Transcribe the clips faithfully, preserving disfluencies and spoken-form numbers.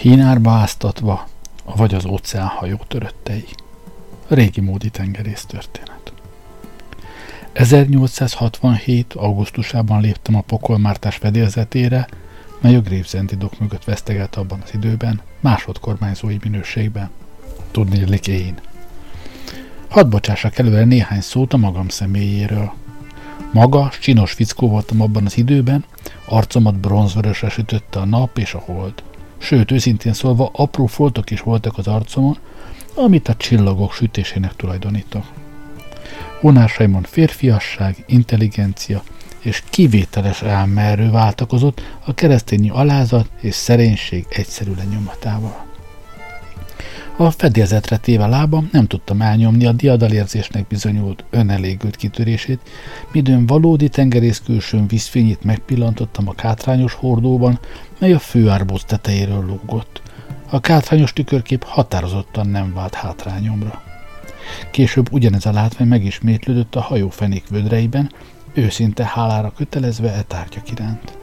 hínárba áztatva, vagy az óceánhajó töröttei. Régi módi tengerész történet. ezernyolcszázhatvanhét. augusztusában léptem a pokolmártás fedélzetére, mely a grévzendi dok mögött vesztegelt abban az időben, másodkormányzói minőségben. Tudnillik én. Hadd bocsássak előre néhány szót a magam személyéről. Magas, csinos fickó voltam abban az időben, arcomat bronzvörösre sütötte a nap és a hold. Sőt, őszintén szólva apró foltok is voltak az arcomon, amit a csillagok sütésének tulajdonítok. Vonásaimon férfiasság, intelligencia és kivételes álmerő váltakozott a keresztényi alázat és szerénység egyszerű lenyomatával. A fedélzetre téve lábam nem tudtam elnyomni a diadalérzésnek bizonyult önelégült kitörését, midőn valódi tengerész külsőn vízfényét megpillantottam a kátrányos hordóban, mely a főárbóc tetejéről lógott. A kátrányos tükörkép határozottan nem vált hátrányomra. Később ugyanez a látvány megismétlődött a hajó fenékvödreiben, őszinte hálára kötelezve e tárgyak iránt.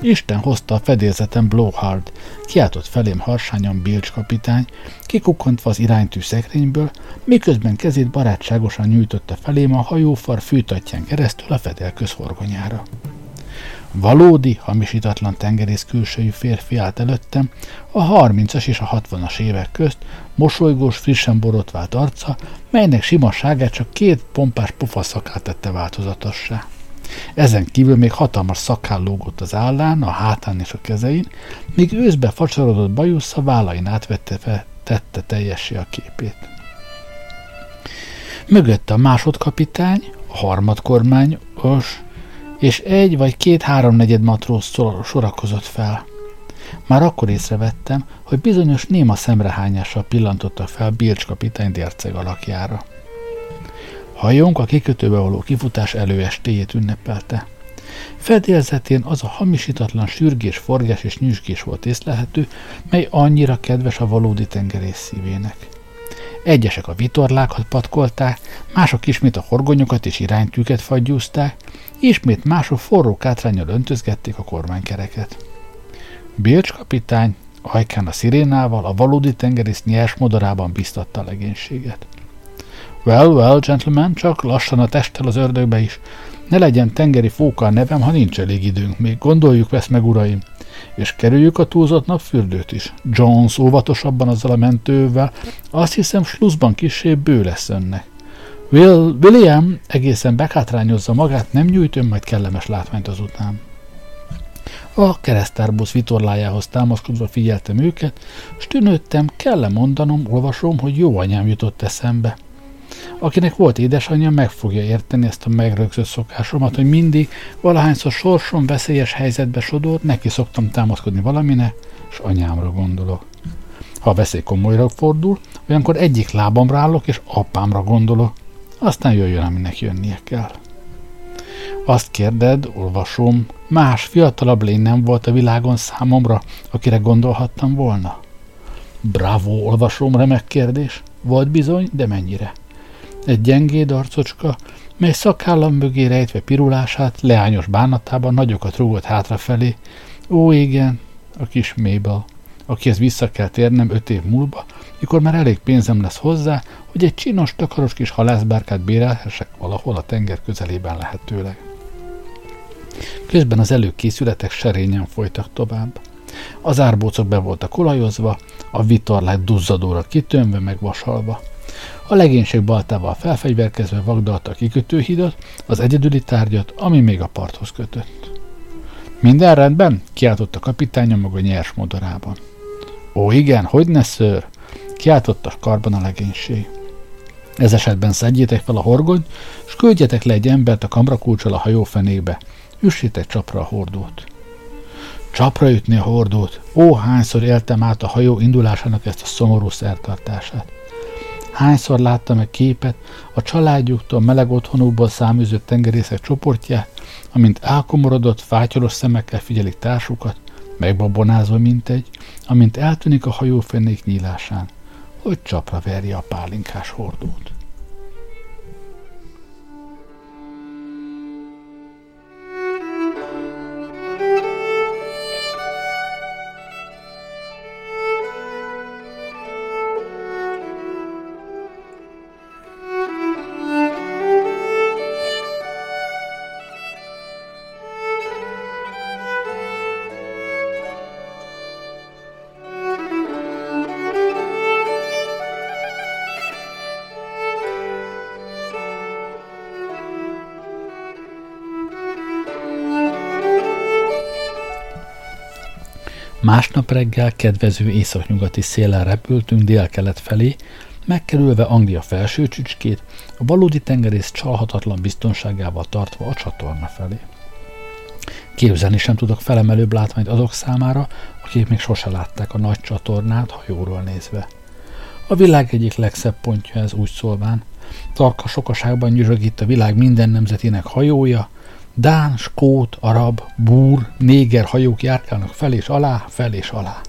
Isten hozta a fedélzeten Blowhard, kiáltott felém harsányan Bilcs kapitány, kikukkantva az iránytű szekrényből, miközben kezét barátságosan nyújtotta felém a hajófar fűtatján keresztül a fedélköz horgonyára. Valódi, hamisítatlan tengerész külsejű férfi állt előttem, a harmincas és a hatvanas évek közt, mosolygós, frissen borotvált arca, melynek simaságát csak két pompás pofaszakát tette változatossá. Ezen kívül még hatalmas szakáll lógott az állán, a hátán és a kezein, míg őszbe facsarodott bajusza vállain átvette fel, tette teljessé a képét. Mögötte a másodkapitány, a harmadkormányos és egy vagy két-háromnegyed matróz sorakozott fel. Már akkor észrevettem, hogy bizonyos néma szemrehányással pillantottak fel Bilcs kapitány dérceg alakjára. Hajónk a kikötőbe való kifutás előestéjét ünnepelte. Fedélzetén az a hamisítatlan sürgés, forgás és nyüzsgés volt észlelhető, mely annyira kedves a valódi tengerész szívének. Egyesek a vitorlákat patkolták, mások ismét a horgonyokat és iránytűket fagyúzták, ismét mások forró kátránnyal öntözgették a kormánykereket. Bilcs kapitány ajkán a szirénával a valódi tengerész nyers modorában biztatta a legénységet. Well, well, gentlemen, csak lassan a testtel az ördögbe is. Ne legyen tengeri fóka a nevem, ha nincs elég időnk még. Gondoljuk ezt meg, uraim. És kerüljük a túlzott napfürdőt is. Jones, óvatosabban azzal a mentővel. Azt hiszem, sluszban kissé bő lesz önnek. Will, William egészen bekátrányozza magát, nem nyújt ön majd kellemes látványt azután. A keresztárbusz vitorlájához támaszkodva figyeltem őket, s tűnődtem, kell-e mondanom, olvasom, hogy jó anyám jutott eszembe. Akinek volt édesanyja, meg fogja érteni ezt a megrögzött szokásomat, hogy mindig, valahányszor sorsom veszélyes helyzetbe sodor, neki szoktam támaszkodni valaminek, és anyámra gondolok. Ha a veszély komolyra fordul, olyankor egyik lábamra állok, és apámra gondolok. Aztán jöjjön, aminek jönnie kell. Azt kérded, olvasom, más, fiatalabb lény nem volt a világon számomra, akire gondolhattam volna? Bravo, olvasom, remek kérdés. Volt bizony, de mennyire? Egy gyengéd arcocska, mely szakállam mögé rejtve pirulását, leányos bánatában nagyokat rúgott hátrafelé. Ó, igen, a kis Mabel, akihez vissza kell térnem öt év múlva, mikor már elég pénzem lesz hozzá, hogy egy csinos, takaros kis halászbárkát bérelhessek valahol a tenger közelében lehetőleg. Közben az előkészületek serényen folytak tovább. Az árbócok be voltak olajozva, a vitorlák duzzadóra kitömve meg vasalva. A legénység baltával felfegyverkezve vagdalta a kikötőhidat, az egyedüli tárgyat, ami még a parthoz kötött. Minden rendben? Kiáltott a kapitány a maga nyers modorában. Ó igen, hogyne ször? Kiáltott a karban a legénység. Ez esetben szedjétek fel a horgonyt, s küldjetek le egy embert a kamrakulccsal a hajófenékbe. Üssétek csapra a hordót. Csapra ütni a hordót? Ó, hányszor éltem át a hajó indulásának ezt a szomorú szertartását. Hányszor láttam egy képet a családjuktól, meleg otthonukból száműzött tengerészek csoportját, amint álkomorodott, fátyolos szemekkel figyelik társukat, megbabonázva mintegy, amint eltűnik a hajófenék nyílásán, hogy csapra verje a pálinkás hordót. Másnap reggel kedvező északnyugati széllel repültünk délkelet felé, megkerülve Anglia felső csücskét, a valódi tengerész csalhatatlan biztonságával tartva a csatorna felé. Képzelni sem tudok felemelőbb látványt azok számára, akik még sose látták a nagy csatornát hajóról nézve. A világ egyik legszebb pontja ez úgy szólván. Tarka sokaságban nyüzsög itt a világ minden nemzetének hajója, dán, skót, arab, búr, néger hajók járkálnak fel és alá, fel és alá.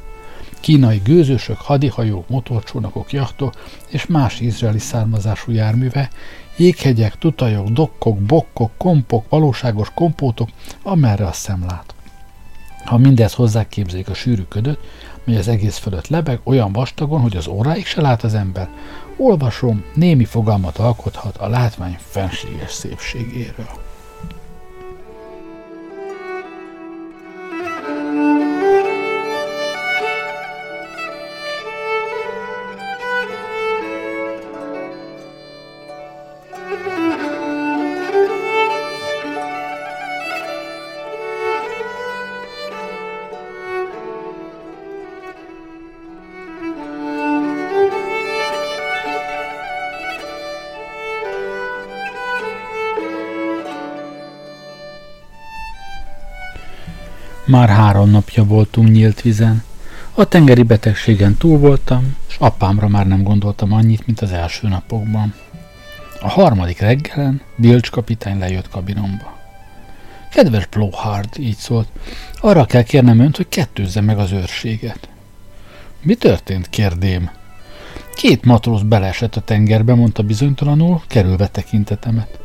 Kínai gőzösök, hadihajók, motorcsónakok, jachtok és más izraeli származású járműve, jéghegyek, tutajok, dokkok, bokkok, kompok, valóságos kompótok, amerre a szem lát. Ha mindez hozzáképzeljük a sűrű ködöt, mely az egész fölött lebeg, olyan vastagon, hogy az óráig se lát az ember, olvasom, némi fogalmat alkothat a látvány fenséges szépségéről. Már három napja voltunk nyílt vizen. A tengeri betegségen túl voltam, s apámra már nem gondoltam annyit, mint az első napokban. A harmadik reggelen Bilge kapitány lejött kabinomba. Kedves Blowhard, így szólt, arra kell kérnem önt, hogy kettőzze meg az őrséget. Mi történt, kérdém? Két matróz beleesett a tengerbe, mondta bizonytalanul, kerülve tekintetemet.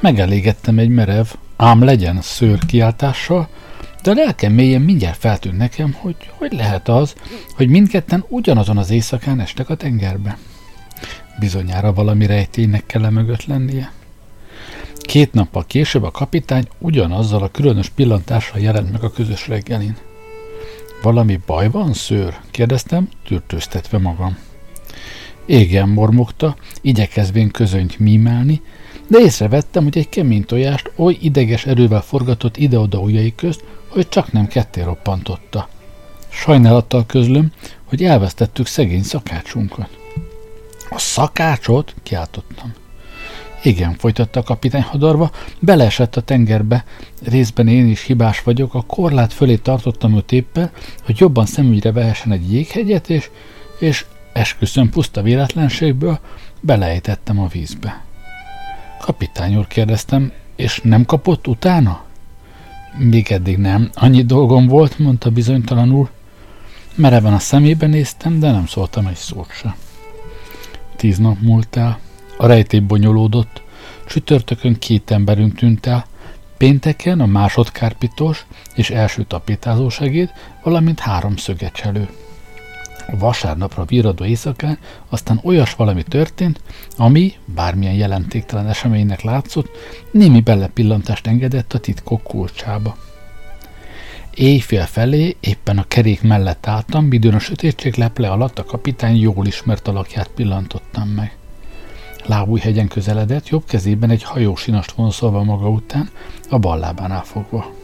Megelégettem egy merev, ám legyen szőr kiáltással, de a lelkem mélyen mindjárt feltűnt nekem, hogy hogy lehet az, hogy mindketten ugyanazon az éjszakán estek a tengerbe. Bizonyára valami rejtélynek kell mögött lennie. Két nappal később a kapitány ugyanazzal a különös pillantással jelent meg a közös reggelin. Valami baj van, szőr? Kérdeztem, tűrtőztetve magam. Igen, mormogta, igyekezvén közönyt mímelni, de észrevettem, hogy egy kemény tojást oly ideges erővel forgatott ide-oda ujjai közt, hogy csak nem ketté roppantotta. Sajnálattal közlöm, hogy elvesztettük szegény szakácsunkat. A szakácsot? Kiáltottam. Igen, folytatta a kapitány hadarva, beleesett a tengerbe, részben én is hibás vagyok, a korlát fölé tartottam őt éppen, hogy jobban szemügyre vehessen egy jéghegyet, és, és esküszöm puszta véletlenségből beleejtettem a vízbe. Kapitány úr, kérdeztem, és nem kapott utána? Még eddig nem, annyi dolgom volt, mondta bizonytalanul. Mereven a szemébe néztem, de nem szóltam egy szót se. Tíz nap múlt el, a rejtély bonyolódott, csütörtökön két emberünk tűnt el, pénteken a másodkárpitos és első tapétázó segéd, valamint három szögecselő. A vasárnapra virradó éjszakán aztán olyas valami történt, ami, bármilyen jelentéktelen eseménynek látszott, némi belepillantást engedett a titkok kulcsába. Éjfél felé éppen a kerék mellett álltam, midőn a sötétség leple alatt a kapitány jól ismert alakját pillantottam meg. Lábújhegyen közeledett, jobb kezében egy hajósinast vonszolva maga után, a bal lábánál fogva.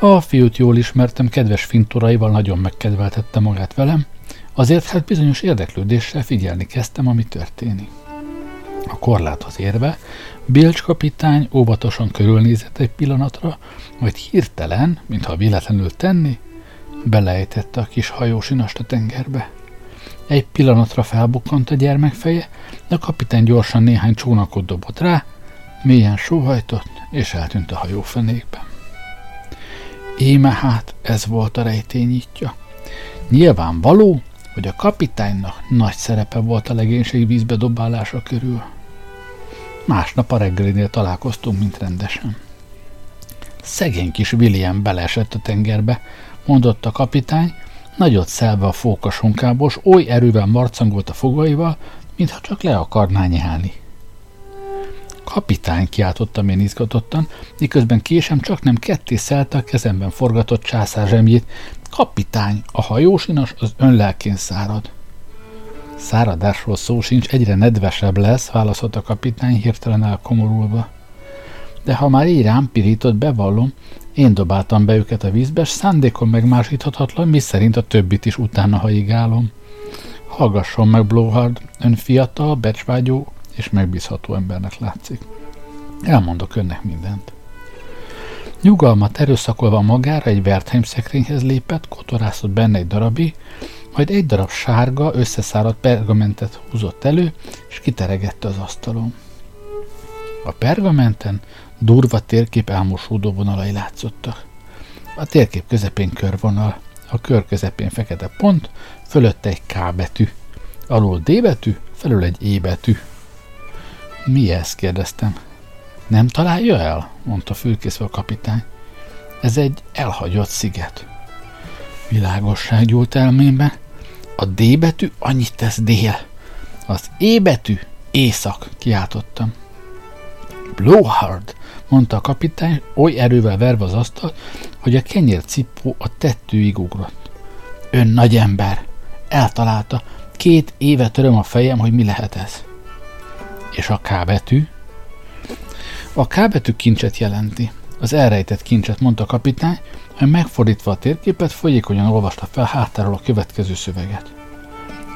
A fiút jól ismertem, kedves fintoraival nagyon megkedveltette magát velem, azért hát bizonyos érdeklődéssel figyelni kezdtem, ami történik. A korláthoz érve, Bilge kapitány óvatosan körülnézett egy pillanatra, majd hirtelen, mintha véletlenül tenni, beleejtette a kis hajósinast a tengerbe. Egy pillanatra felbukkant a gyermek feje, de a kapitány gyorsan néhány csónakot dobott rá, mélyen sóhajtott, és eltűnt a hajófenékben. Íme hát ez volt a rejtély nyitja. Nyilvánvaló, hogy a kapitánynak nagy szerepe volt a legénység vízbe dobálása körül. Másnap a reggelinél találkoztunk, mint rendesen. Szegény kis William beleesett a tengerbe, mondott a kapitány, nagyot szelve a fókasonkából, s oly erővel marcangolt a fogaival, mintha csak le akarná nyelni. Kapitány, kiáltottam én izgatottan, miközben késem csak nem ketté szelte a kezemben forgatott császár zsemjét. Kapitány, a hajósinas az önlelkén szárad. Száradásról szó sincs, egyre nedvesebb lesz, válaszolt a kapitány hirtelen elkomorulva. de ha már így rám pirított, bevallom, én dobáltam be őket a vízbe, s szándékom megmásíthatatlan, miszerint a többit is utána haigálom. Hallgasson meg, Blowhard, ön fiatal, becsvágyó és megbízható embernek látszik. Elmondok önnek mindent. Nyugalmat erőszakolva magára egy Wertheim szekrényhez lépett, kotorászott benne egy darabig, majd egy darab sárga, összeszáradt pergamentet húzott elő, és kiteregette az asztalon. A pergamenten durva térkép elmosódó vonalai látszottak. A térkép közepén körvonal, a kör közepén fekete pont, fölötte egy K betű, alul D betű, felül egy E betű. Mi ez? kérdeztem. Nem találja el? Mondta fülkészve a kapitány. Ez egy elhagyott sziget. Világosság gyúlt elmémbe. A D betű annyit tesz dél. Az E betű észak, kiáltottam. Blowhard, mondta a kapitány, oly erővel verve az asztalt, hogy a kenyércipó a tetőig ugrott. Ön nagy ember. Eltalálta. Két éve töröm a fejem, hogy mi lehet ez. És a K betű? A K betű kincset jelenti. Az elrejtett kincset, mondta a kapitány, hogy megfordítva a térképet folyékonyan olvasta fel hátáról a következő szöveget.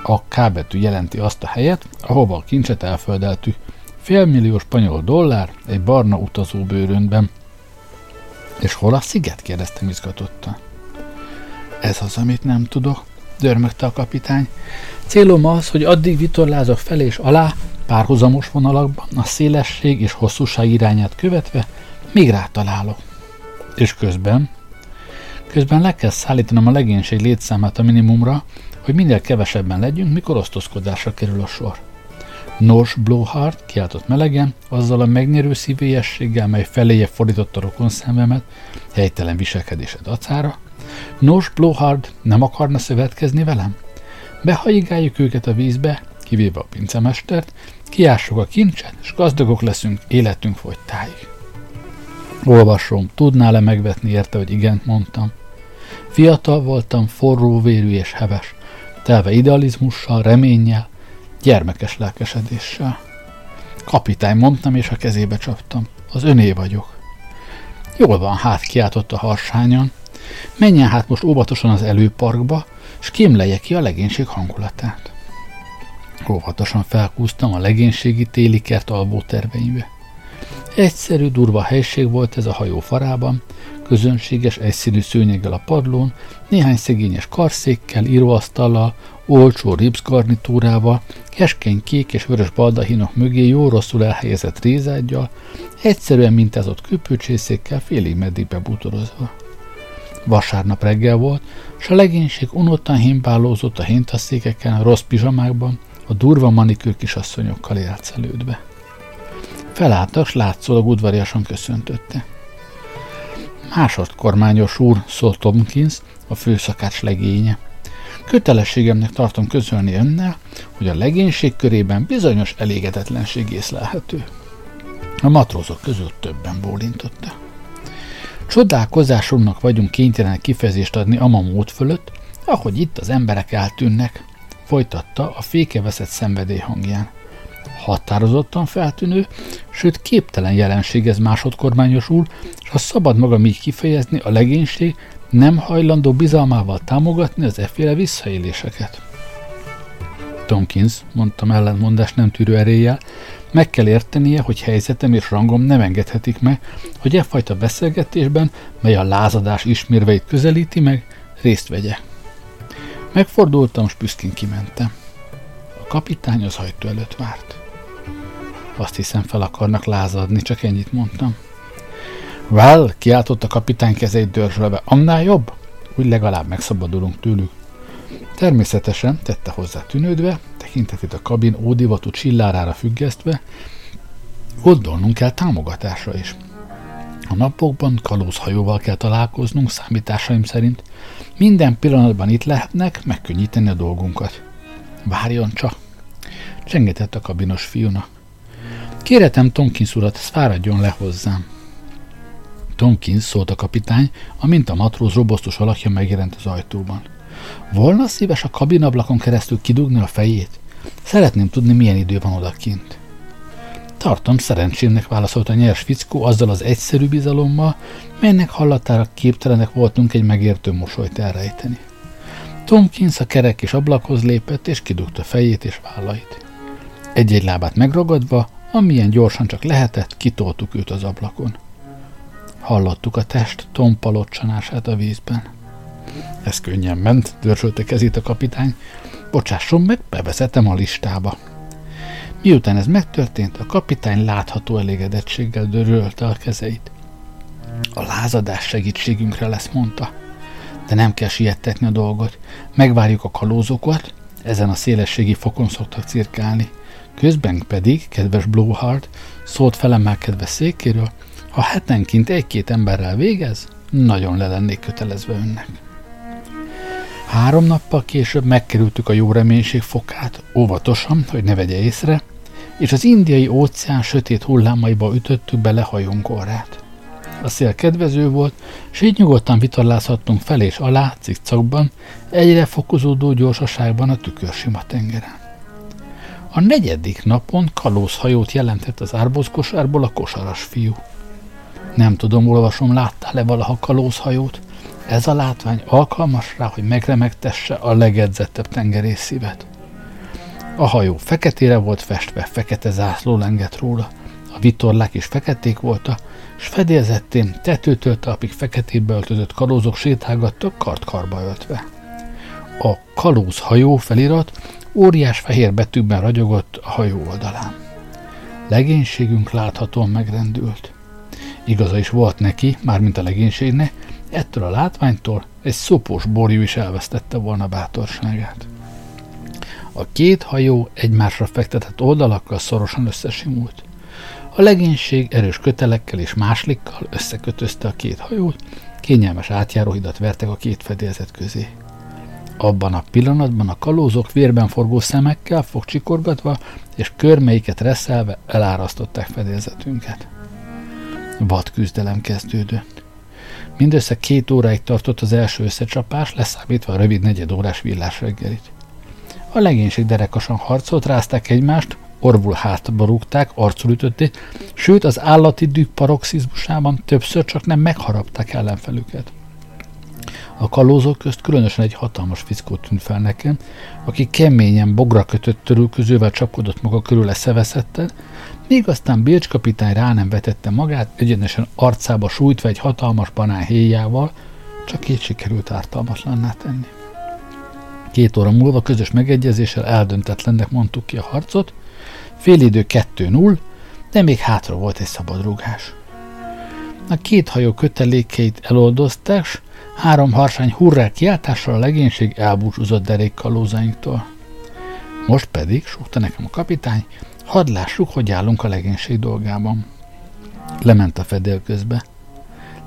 A K betű jelenti azt a helyet, ahova a kincset elföldeltük. Félmillió spanyol dollár egy barna utazóbőrönben. És hol a sziget? kérdeztem izgatottan. Ez az, amit nem tudok, dörmögte a kapitány. Célom az, hogy addig vitorlázok fel és alá, párhuzamos vonalakban, a szélesség és hosszúság irányát követve, míg rátalálok. És közben? Közben le kell szállítanom a legénység létszámát a minimumra, hogy minél kevesebben legyünk, mikor osztozkodásra kerül a sor. Nos, Blowhard, kiáltott melegen, azzal a megnyerő szívélyességgel, mely feléje fordította rokon szememet, helytelen viselkedése dacára. Nos, Blowhard, nem akarna szövetkezni velem? Behajigáljuk őket a vízbe, kivéve a pincemestert, kiássuk a kincset, és gazdagok leszünk életünk fogytáig. Olvasom, tudná-e megvetni érte, hogy igent mondtam? Fiatal voltam, forró vérű és heves, telve idealizmussal, reménnyel, gyermekes lelkesedéssel. Kapitány, mondtam, és a kezébe csaptam. Az öné vagyok. Jól van, hát, kiáltott a harsányon. Menjen hát most óvatosan az előparkba, s kémlelje ki a legénység hangulatát. Óvatosan felkúztam a legénységi téli kert alvó terveimbe. Egyszerű, durva helység volt ez a hajó farában, közönséges, egyszínű szőnyeggel a padlón, néhány szegényes karszékkel, íróasztallal, olcsó ripszgarnitúrával, keskeny kék és vörös baldahinok mögé jó-rosszul elhelyezett rézággyal, egyszerűen mintázott köpőcsészékkel félig meddig bebútorozva. Vasárnap reggel volt, s a legénység unottan himbálózott a hintaszékeken, a rossz pizsamákban, a durva manikűr kisasszonyokkal játszalődve. Felálltak, s látszólag udvariasan köszöntötte. Másodkormányos úr, szólt Tomkins, a főszakács legénye. Kötelességemnek tartom közölni önnel, hogy a legénység körében bizonyos elégedetlenség észlelhető. A matrózok között többen bólintotta. Csodálkozásunknak vagyunk kénytelenek kifejezést adni ama mód fölött, ahogy itt az emberek eltűnnek, folytatta a fékeveszett szenvedély hangján. Határozottan feltűnő, sőt képtelen jelenség ez, másodkormányos úr, és ha szabad magam így kifejezni, a legénység nem hajlandó bizalmával támogatni az efféle visszaéléseket. Tomkins, mondtam ellentmondást nem tűrő eréllyel, meg kell értenie, hogy helyzetem és rangom nem engedhetik meg, hogy e fajta beszélgetésben, mely a lázadás ismérveit közelíti meg, részt vegye. Megfordultam, s büszkén kimentem. A kapitány az hajtó előtt várt. Azt hiszem, fel akarnak lázadni, csak ennyit mondtam. Well, kiáltott a kapitány kezeit dörzsölve, annál jobb, úgy legalább megszabadulunk tőlük. Természetesen, tette hozzá tűnődve, tekintetét a kabin ódivatú csillárára függesztve, gondolnunk kell támogatásra is. A napokban kalózhajóval kell találkoznunk, számításaim szerint. Minden pillanatban itt lehetnek megkönnyíteni a dolgunkat. Várjon csak! Csengetett a kabinos fiúnak. Kéretem Tomkins urat, fáradjon le hozzám. Tomkins, szólt a kapitány, amint a matróz robosztus alakja megjelent az ajtóban. Volna szíves a kabinablakon keresztül kidugni a fejét? Szeretném tudni, milyen idő van odakint. Tartom szerencsémnek, válaszolta a nyers fickó azzal az egyszerű bizalommal, melynek hallatára képtelenek voltunk egy megértő mosolyt elrejteni. Tomkins a kerek és ablakhoz lépett, és kidugta fejét és vállait. Egy-egy lábát megragadva, amilyen gyorsan csak lehetett, kitoltuk őt az ablakon. Hallottuk a test tompa locsanását a vízben. Ez könnyen ment, dörzsölte kezét a kapitány. Bocsásson meg, bevezetem a listába. Miután ez megtörtént, a kapitány látható elégedettséggel dörölte a kezeit. A lázadás segítségünkre lesz, mondta. De nem kell siettetni a dolgot. Megvárjuk a kalózokat, ezen a szélességi fokon szoktak cirkálni. Közben pedig, kedves Blowhard, szólt felemelkedve székéről, ha hetenként egy-két emberrel végez, nagyon le lennék kötelezve önnek. Három nappal később megkerültük a jó reménység fokát, óvatosan, hogy ne vegye észre, és az indiai óceán sötét hullámaiba ütöttük bele hajunk orrát. A szél kedvező volt, s így nyugodtan vitorlázhattunk fel és alá, cikcakban, egyre fokozódó gyorsaságban a tükörsima tengeren. A negyedik napon kalózhajót jelentett az árbozkosárból a kosaras fiú. Nem tudom, olvasom, láttál-e valaha kalózhajót? Ez a látvány alkalmas rá, hogy megremegtesse a legedzettebb tengerész szívet. A hajó feketére volt festve, fekete zászló lengett róla. A vitorlák is feketék voltak, s fedélzettén tetőtől talpig feketébe öltözött kalózok sétálgattak kart-karba öltve. A kalózhajó felirat óriás fehér betűkben ragyogott a hajó oldalán. Legénységünk láthatóan megrendült. Igaza is volt neki, mármint a legénységnek, ettől a látványtól egy szopós borjú is elvesztette volna bátorságát. A két hajó egymásra fektetett oldalakkal szorosan összesimult. A legénység erős kötelekkel és máslikkal összekötözte a két hajót, kényelmes átjáróhidat vertek a két fedélzet közé. Abban a pillanatban a kalózok vérben forgó szemekkel fogcsikorgatva és körmeiket reszelve elárasztották fedélzetünket. Vad küzdelem kezdődött. Mindössze két óráig tartott az első összecsapás, leszámítva a rövid negyedórás villás reggelit. A legénység derekasan harcolt, rázták egymást, orvul hátba rúgták, arcul ütötték, sőt az állati düh paroxizmusában többször csak nem megharapták ellenfelüket. A kalózok közt különösen egy hatalmas fickó tűnt fel nekem, aki keményen bogra kötött törülközővel csapkodott maga körül eszeveszettel, még aztán Birch kapitány rá nem vetette magát, egyenesen arcába sújtva egy hatalmas banán héjával, csak így sikerült ártalmatlanná tenni. Két óra múlva közös megegyezéssel eldöntetlennek mondtuk ki a harcot, fél idő kettő null, de még hátra volt egy szabadrúgás. A két hajó kötelékeit eloldozták, s három harsány hurrá kiáltással a legénység elbúcsúzott derékkalózainktól. Most pedig, súgta nekem a kapitány, hadd lássuk, hogy állunk a legénység dolgában. Lement a fedél közbe.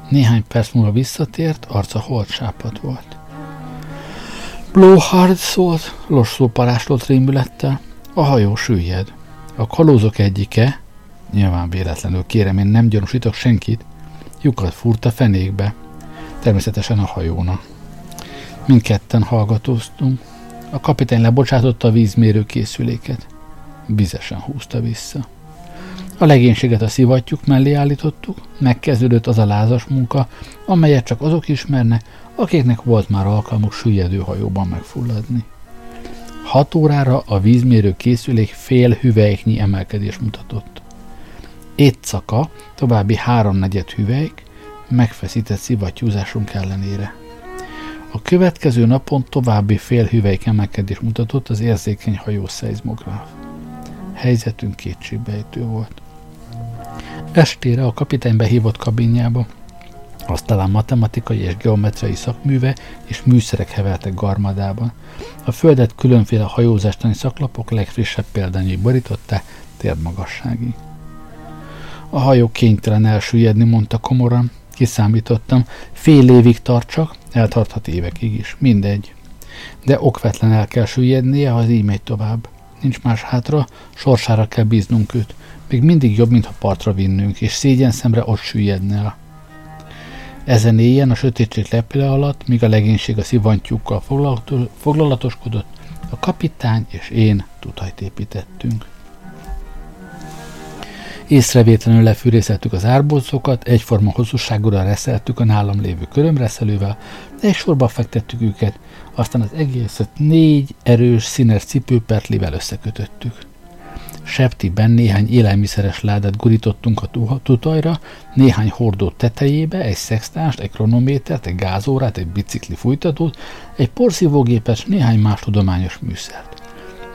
Néhány perc múlva visszatért, arca holtsápat volt. Blowhard szólt, losszú paráslolt rémülettel. A hajó süllyed. A kalózok egyike, nyilván véletlenül kérem, én nem gyanúsítok senkit, lyukat fúrt a fenékbe, természetesen a hajóna. Mindketten hallgatóztunk. A kapitány lebocsátotta a vízmérő készüléket. Vizesen húzta vissza. A legénységet a szivattyúk mellé állítottuk, megkezdődött az a lázas munka, amelyet csak azok ismernek, akiknek volt már alkalmuk süllyedő hajóban megfulladni. Hat órára a vízmérő készülék fél hüvelyknyi emelkedést mutatott. Éjszaka további háromnegyed hüvelyk, megfeszített szivattyúzásunk ellenére. A következő napon további fél hüvelyk emelkedést mutatott az érzékeny hajó szeizmográf. Helyzetünk kétségbejtő volt. Estére a kapitány behívott kabinjába. Az talán matematikai és geometriai szakműve és műszerek hevertek garmadában. A földet különféle hajózástani szaklapok legfrissebb példányai borították térdmagasságig. A hajó kénytelen elsüllyedni, mondta komoran. Kiszámítottam, fél évig tart csak, eltarthat évekig is, mindegy. De okvetlen el kell süllyednie, ha az így megy tovább. Nincs más hátra, sorsára kell bíznunk őt. Még mindig jobb, mintha partra vinnünk, és szégyenszemre ott süllyedne el. Ezen éjjel a sötétség lepile alatt, míg a legénység a szivantyúkkal foglalatoskodott, a kapitány és én tutajt építettünk. Észrevétlenül lefűrészeltük az árboccokat, egyforma hosszúságúra reszeltük a nálam lévő körömreszelővel, egy sorba fektettük őket, aztán az egészet négy erős színes cipőpertlivel összekötöttük. Septiben néhány élelmiszeres ládát gurítottunk a tutajra, néhány hordó tetejébe, egy szextást, egy kronométert, egy gázórát, egy bicikli fújtatót, egy porszívógépet és néhány más tudományos műszert.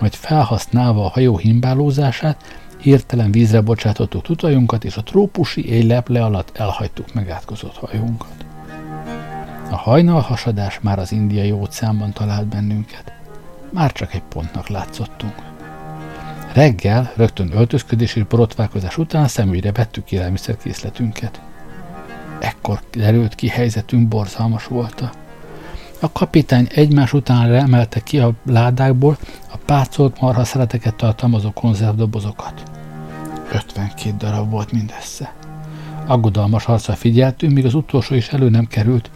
Majd felhasználva a hajó himbálózását, hirtelen vízre bocsátottuk tutajunkat, és a trópusi éj leple alatt elhagytuk megátkozott hajónkat. A hajnalhasadás már az indiai óceánban talált bennünket. Már csak egy pontnak látszottunk. Reggel, rögtön öltözködés és borotválkozás után szemügyre vettük élelmiszerkészletünket. Ekkor derült ki, helyzetünk borzalmas volt. A kapitány egymás után emelte ki a ládákból a pácolt marhaszeleteket tartalmazó konzervdobozokat. ötvenkét darab volt mindössze. Aggodalmas harcra figyeltünk, míg az utolsó is elő nem került,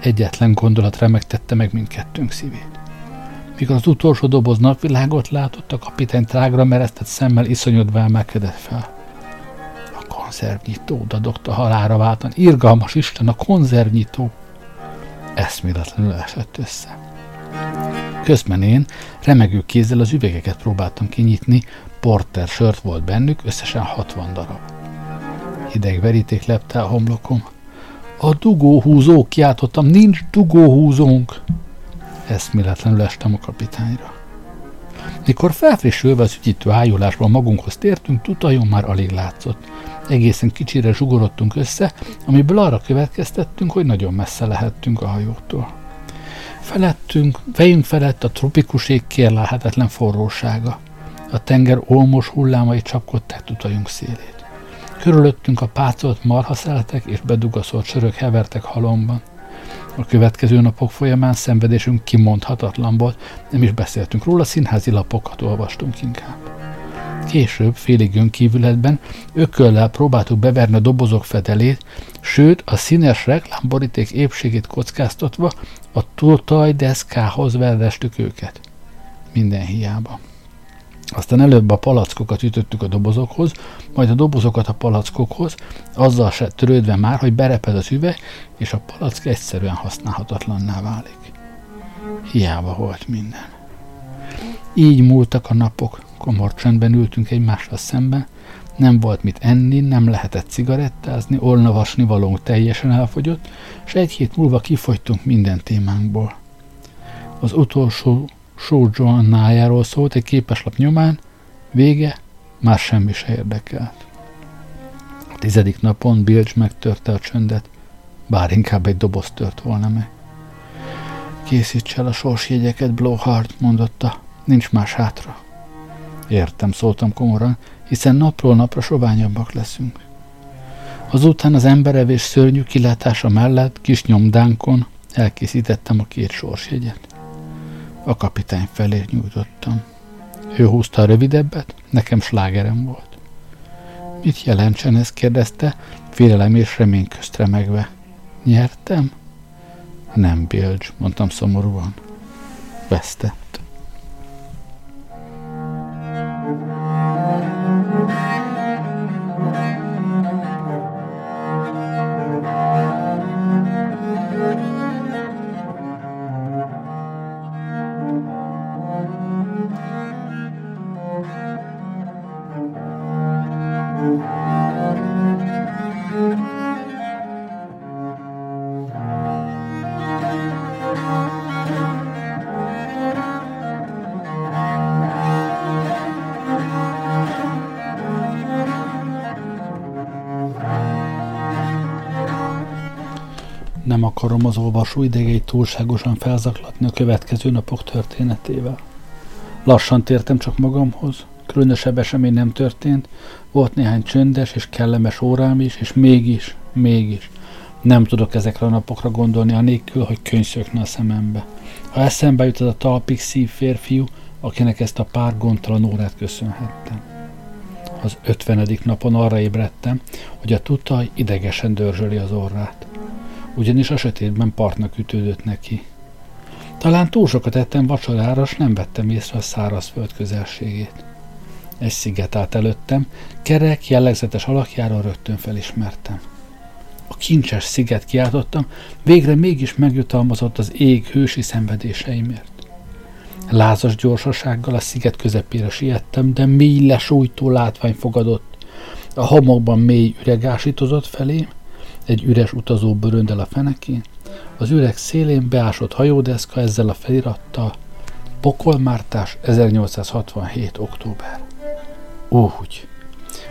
egyetlen gondolat remegtette meg mindkettőnk szívét. Mikor az utolsó doboz napvilágot látott, a kapitány trágra meresztett szemmel iszonyodva emelkedett fel. A konzervnyitó, dadogta halálra váltan. Irgalmas Isten, a konzervnyitó! Eszméletlenül esett össze. Közben én remegő kézzel az üvegeket próbáltam kinyitni, porter sört volt bennük, összesen hatvan darab. Hideg veríték lepte a homlokom. A dugóhúzó, kiáltottam, nincs dugóhúzónk! Eszméletlenül estem a kapitányra. Mikor felfrissülve az ügyítő ájulásban magunkhoz tértünk, tutajon már alig látszott. Egészen kicsire zsugorodtunk össze, amiből arra következtettünk, hogy nagyon messze lehettünk a hajótól. Felettünk, fejünk felett a tropikus ég kérlelhetetlen forrósága. A tenger olmos hullámai csapkodták tutajunk szélét. Körülöttünk a pácolt marhaszeletek és bedugaszolt sörök hevertek halomban. A következő napok folyamán szenvedésünk kimondhatatlan volt, nem is beszéltünk róla, színházi lapokat olvastunk inkább. Később, félig önkívületben, ököllel próbáltuk beverni a dobozok fedelét, sőt a színes reklámboríték épségét kockáztatva a tulajdeszkához vervestük őket. Minden hiába. Aztán előbb a palackokat ütöttük a dobozokhoz, majd a dobozokat a palackokhoz, azzal se törődve már, hogy bereped az üveg, és a palack egyszerűen használhatatlanná válik. Hiába volt minden. Így múltak a napok, komor csöndben ültünk egymással szemben, nem volt mit enni, nem lehetett cigarettázni, olvasni valónk teljesen elfogyott, és egy hét múlva kifogytunk minden témánkból. Az utolsó Só Joannájáról szólt egy képeslap nyomán, vége, már semmi se érdekelt. A tizedik napon Bilge megtörte a csöndet, bár inkább egy doboz tört volna meg. Készíts el a sorsjegyeket, Blowhard, mondotta, nincs más hátra. Értem, szóltam komoran, hiszen napról napra soványabbak leszünk. Azután az emberevés szörnyű kilátása mellett kis nyomdánkon elkészítettem a két sorsjegyet. A kapitány felé nyújtottam. Ő húzta a rövidebbet, nekem slágerem volt. Mit jelentsen ez? kérdezte, félelem és remény közt remegve. Nyertem? Nem, Bilge, mondtam szomorúan. Vesztett. Nem akarom az olvasó idegeit túlságosan felzaklatni a következő napok történetével. Lassan tértem csak magamhoz, különösebb esemény nem történt, volt néhány csöndes és kellemes órám is, és mégis, mégis nem tudok ezekre a napokra gondolni anélkül, hogy könny szökne a szemembe. Ha eszembe jut az a talpig szív férfiú, akinek ezt a pár gondtalan órát köszönhettem. Az ötvenedik napon arra ébredtem, hogy a tutaj idegesen dörzsöli az orrát. Ugyanis a sötétben partnak ütődött neki. Talán túl sokat ettem vacsorára, s nem vettem észre a szárazföld közelségét. Egy sziget állt előttem, kerek, jellegzetes alakjáról rögtön felismertem. A kincses sziget, kiáltottam, végre mégis megjutalmazott az ég hősi szenvedéseimért. Lázas gyorsasággal a sziget közepére siettem, de mély lesújtó látvány fogadott. A homokban mély üreg ásítozott felém, egy üres utazó bőröndel a fenekén, az üreg szélén beásott hajódeszka ezzel a felirattal: Pokolmártás, ezernyolcszázhatvanhét. október. Óhúgy!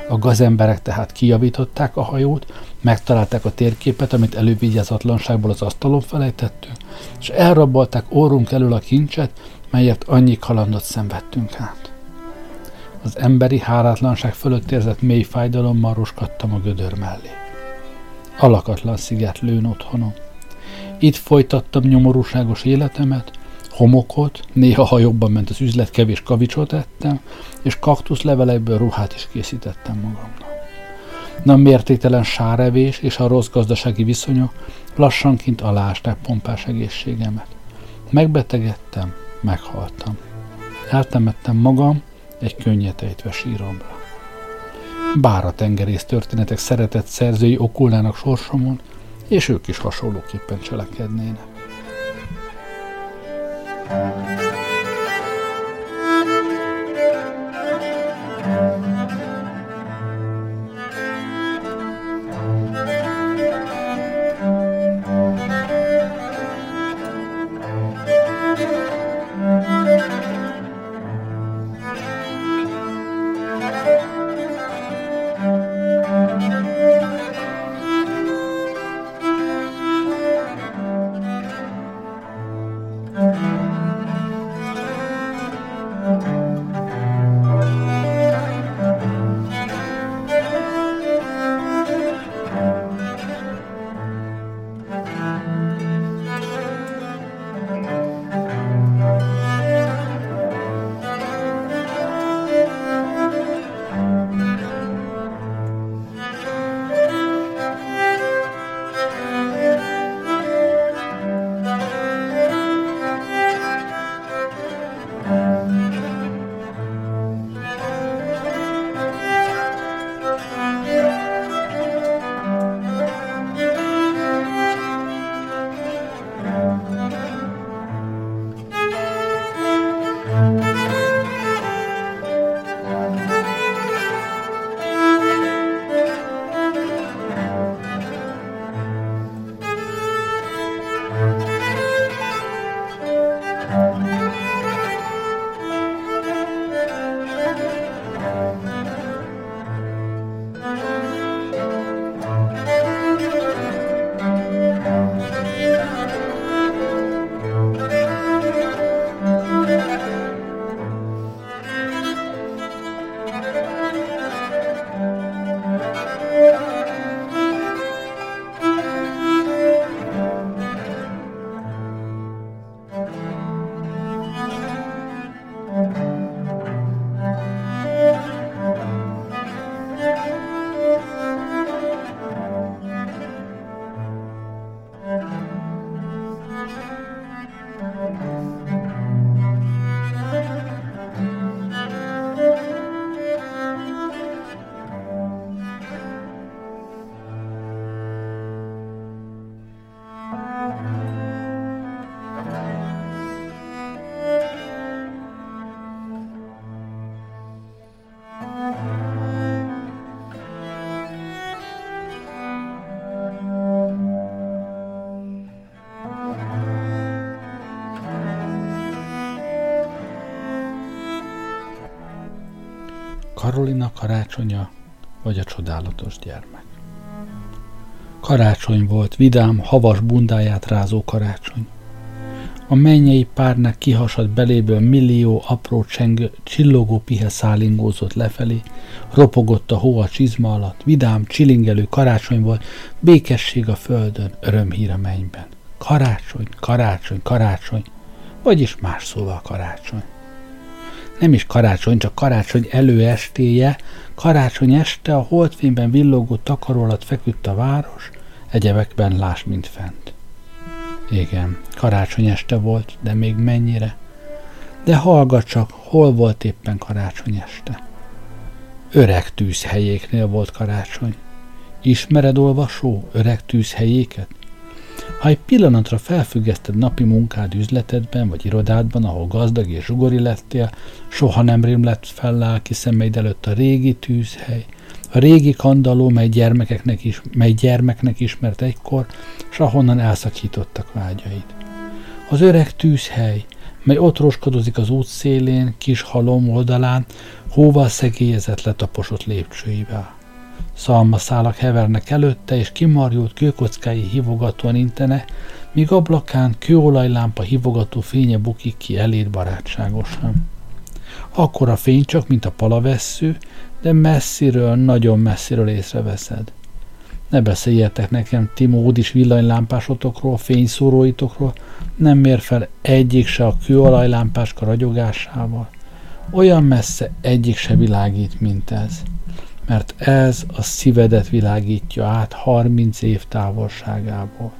A gazemberek tehát kijavították a hajót, megtalálták a térképet, amit elővigyázatlanságból az asztalon felejtettünk, és elrabolták orrunk elől a kincset, melyet annyi kalandot szenvedtünk át. Az emberi hálátlanság fölött érzett mély fájdalommal roskadtam a gödör mellé. Alakatlan sziget lőn otthonom. Itt folytattam nyomorúságos életemet, homokot, néha ha jobban ment az üzlet, kevés kavicsot ettem, és kaktuszlevelekből ruhát is készítettem magamnak. A mértéktelen sárevés és a rossz gazdasági viszonyok lassanként alásták pompás egészségemet. Megbetegedtem, meghaltam. Eltemettem magam egy könnyet ejtve síromra. Bár a tengerész történetek szeretett szerzői okulnának sorsomon, és ők is hasonlóképpen cselekednének. Karolina karácsonya, vagy a csodálatos gyermek. Karácsony volt, vidám, havas bundáját rázó karácsony. A mennyei párnak kihasadt beléből millió apró csengő, csillogó pihe szálingózott lefelé, ropogott a hó a csizma alatt, vidám, csilingelő karácsony volt, békesség a földön, örömhír a mennyben. Karácsony, karácsony, karácsony, vagyis más szóval karácsony. Nem is karácsony, csak karácsony előestéje, karácsony este a holdfényben villogó takaró alatt feküdt a város, egyebekben lásd, mint fent. Igen, karácsony este volt, de még mennyire. De hallgat csak, hol volt éppen karácsony este. Öreg tűzhelyéknél volt karácsony. Ismered, olvasó, öreg tűzhelyéket? Ha egy pillanatra felfüggeszted napi munkád üzletedben vagy irodádban, ahol gazdag és zsugori lettél, soha nem rémlett fel lelki szemeid előtt a régi tűzhely, a régi kandalló, mely, gyermekeknek is, mely gyermeknek ismert egykor, s ahonnan elszakítottak vágyaid. Az öreg tűzhely, mely otroskodozik az út szélén, kis halom oldalán, hóval szegélyezett letaposott lépcsőivel. Szalmaszálak hevernek előtte, és kimarjult kőkockái hívogatóan intene, míg ablakán kőolajlámpa hívogató fénye bukik ki eléd barátságosan. Akkor a fény csak, mint a palavessző, de messziről, nagyon messziről észreveszed. Ne beszéljetek nekem ti módis villanylámpásotokról, fényszóróitokról, nem mér fel egyik se a kőolajlámpáska ragyogásával. Olyan messze egyik se világít, mint ez, mert ez a szívedet világítja át harminc év távolságából.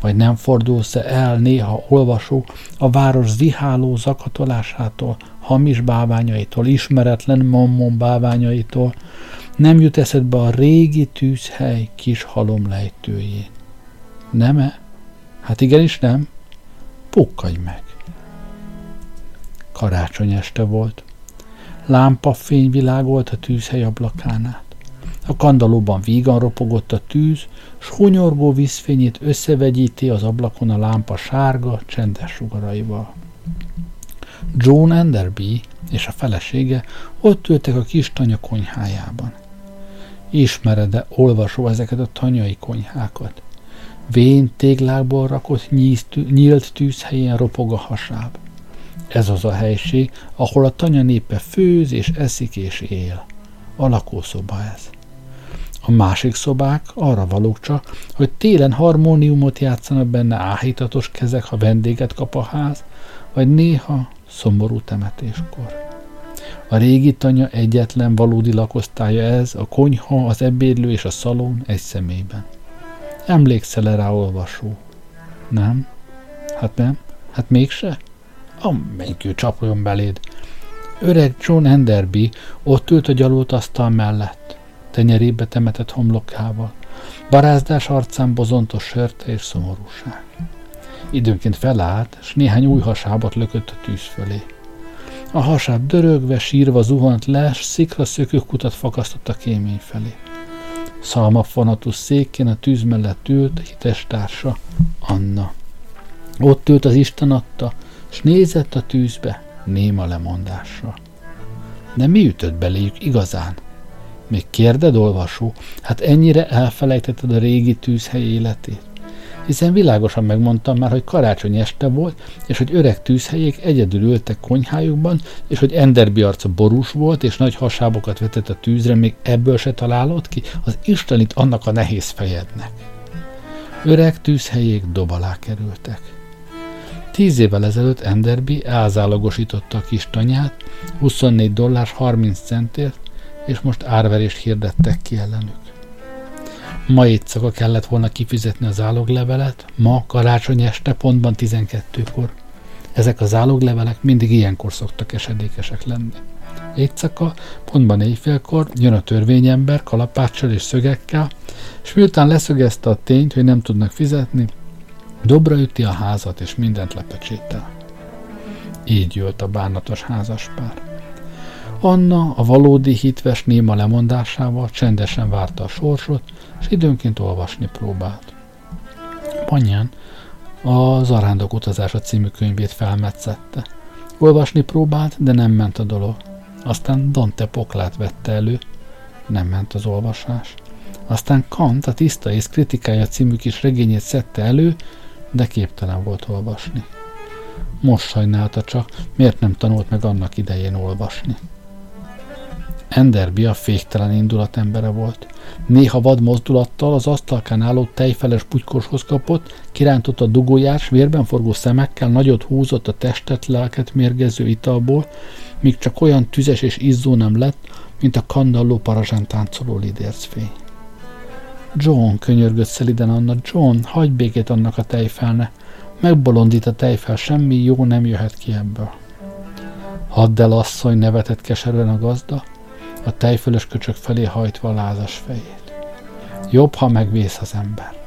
Vagy nem fordulsz-e el néha, olvasó, a város ziháló zakatolásától, hamis báványaitól, ismeretlen mammon báványaitól, nem jut eszedbe a régi tűzhely kis halomlejtőjén. Nem-e? Hát igenis nem. Pukkadj meg! Karácsony este volt. Lámpafény világolt a tűzhely ablakán át. A kandallóban vígan ropogott a tűz, s hunyorgó vízfényét összevegyíti az ablakon a lámpa sárga, csendes sugaraival. John Enderby és a felesége ott ültek a kis tanya konyhájában. Ismered-e, olvasó, ezeket a tanyai konyhákat? Vén téglákból rakott nyílt tűzhelyen ropog a hasáb. Ez az a helység, ahol a tanya népe főz és eszik és él. A lakószoba ez. A másik szobák arra valók csak, hogy télen harmóniumot játszanak benne áhítatos kezek, ha vendéget kap a ház, vagy néha szomorú temetéskor. A régi tanya egyetlen valódi lakosztálya ez, a konyha, az ebédlő és a szalon egy személyben. Emlékszel-e rá, olvasó? Nem? Hát nem? Hát mégse? Amenkül csapoljon beléd. Öreg John Enderby ott ült a gyalótasztal mellett, tenyerébe temetett homlokával, barázdás arcán bozontos sörte és szomorúság. Időnként felállt, s néhány új hasábot lökött a tűz fölé. A hasáb dörögve, sírva zuhant le, s sziklaszökőkutat fakasztott a kémény felé. Szalmafonatus székén a tűz mellett ült hites társa, Anna. Ott ült az Isten adta, s nézett a tűzbe néma lemondásra. De mi ütött beléjük igazán? Még kérded, olvasó, hát ennyire elfelejtetted a régi tűzhely életét? Hiszen világosan megmondtam már, hogy karácsony este volt, és hogy öreg tűzhelyék egyedül ültek konyhájukban, és hogy Enderby arca borús volt, és nagy hasábokat vetett a tűzre, még ebből se találod ki, az Istenit annak a nehéz fejednek. Öreg tűzhelyék dob alá kerültek. Tíz évvel ezelőtt Enderby elzálogosította a kis tanyát huszonnégy dollár harminc centért, és most árverést hirdettek ki ellenük. Ma éjszaka kellett volna kifizetni a záloglevelet, ma karácsony este pontban tizenkettőkor. Ezek a záloglevelek mindig ilyenkor szoktak esedékesek lenni. Éjszaka, pontban éjfélkor jön a törvényember kalapáccsal és szögekkel, és miután leszögezte a tényt, hogy nem tudnak fizetni, dobra üti a házat, és mindent lepecsétel. Így jött a bánatos házaspár. Anna a valódi hitves néma lemondásával csendesen várta a sorsot, és időnként olvasni próbált. Banyán a Zarándok utazása című könyvét felmetszette. Olvasni próbált, de nem ment a dolog. Aztán Dante poklát vette elő, nem ment az olvasás. Aztán Kant a Tiszta ész kritikája című kis regényét szedte elő, de képtelen volt olvasni. Most sajnálta csak, miért nem tanult meg annak idején olvasni. Enderby a féktelen indulat embere volt. Néha vad mozdulattal az asztalkán álló tejfeles putykoshoz kapott, kirántott a dugóját, s vérben forgó szemekkel nagyot húzott a testet, lelket mérgező italból, míg csak olyan tüzes és izzó nem lett, mint a kandalló parazsán táncoló lidércfény. John, könyörgött szeliden Anna, John, hagyd békét annak a tejfelne. Megbolondít a tejfel, semmi jó nem jöhet ki ebből. Hadd el, asszony, nevetett keserűen a gazda. a tejfölös köcsök felé hajtva a lázas fejét. Jobb, ha megvész az ember.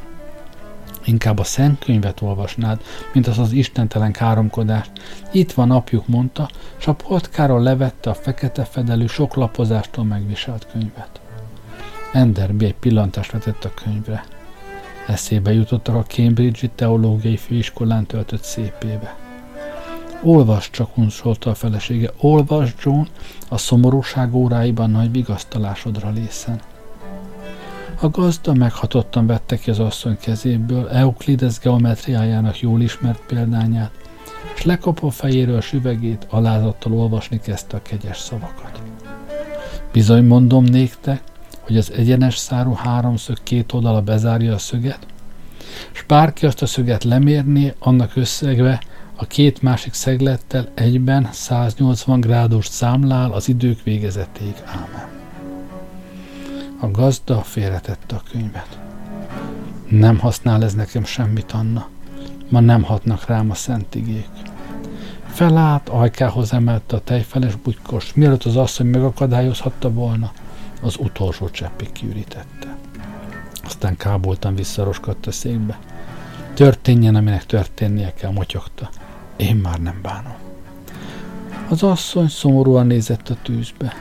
Inkább a szent könyvet olvasnád, mint az az istentelen káromkodást. Itt van apjuk, mondta, s a poltkáról levette a fekete fedelű, sok lapozástól megviselt könyvet. Enderby egy pillantást vetett a könyvre. Eszébe jutottak a Cambridge-i teológiai főiskolán töltött szép éve. Olvasd csak, unszolta a felesége, olvasd, John, a szomorúság óráiban nagy vigasztalásodra lészen. A gazda meghatottan vette ki az asszony kezéből Euklides geometriájának jól ismert példányát, s lekapva fejéről süvegét, alázattal olvasni kezdte a kegyes szavakat. Bizony mondom néktek, hogy az egyenes szárú háromszög két oldala bezárja a szöget, s bárki azt a szöget lemérné, annak összegve a két másik szeglettel egyben száznyolcvan grádust számlál az idők végezetéig. Ámen. A gazda félretette a könyvet. Nem használ ez nekem semmit, Anna. Ma nem hatnak rám a szent igék. Felállt, ajkához emelte a tejfeles bugykost, mielőtt az asszony megakadályozhatta volna, az utolsó cseppig kiürítette. Aztán kábultan visszaroskadt a székbe. Történjen, aminek történnie kell, motyogta. Én már nem bánom. Az asszony szomorúan nézett a tűzbe.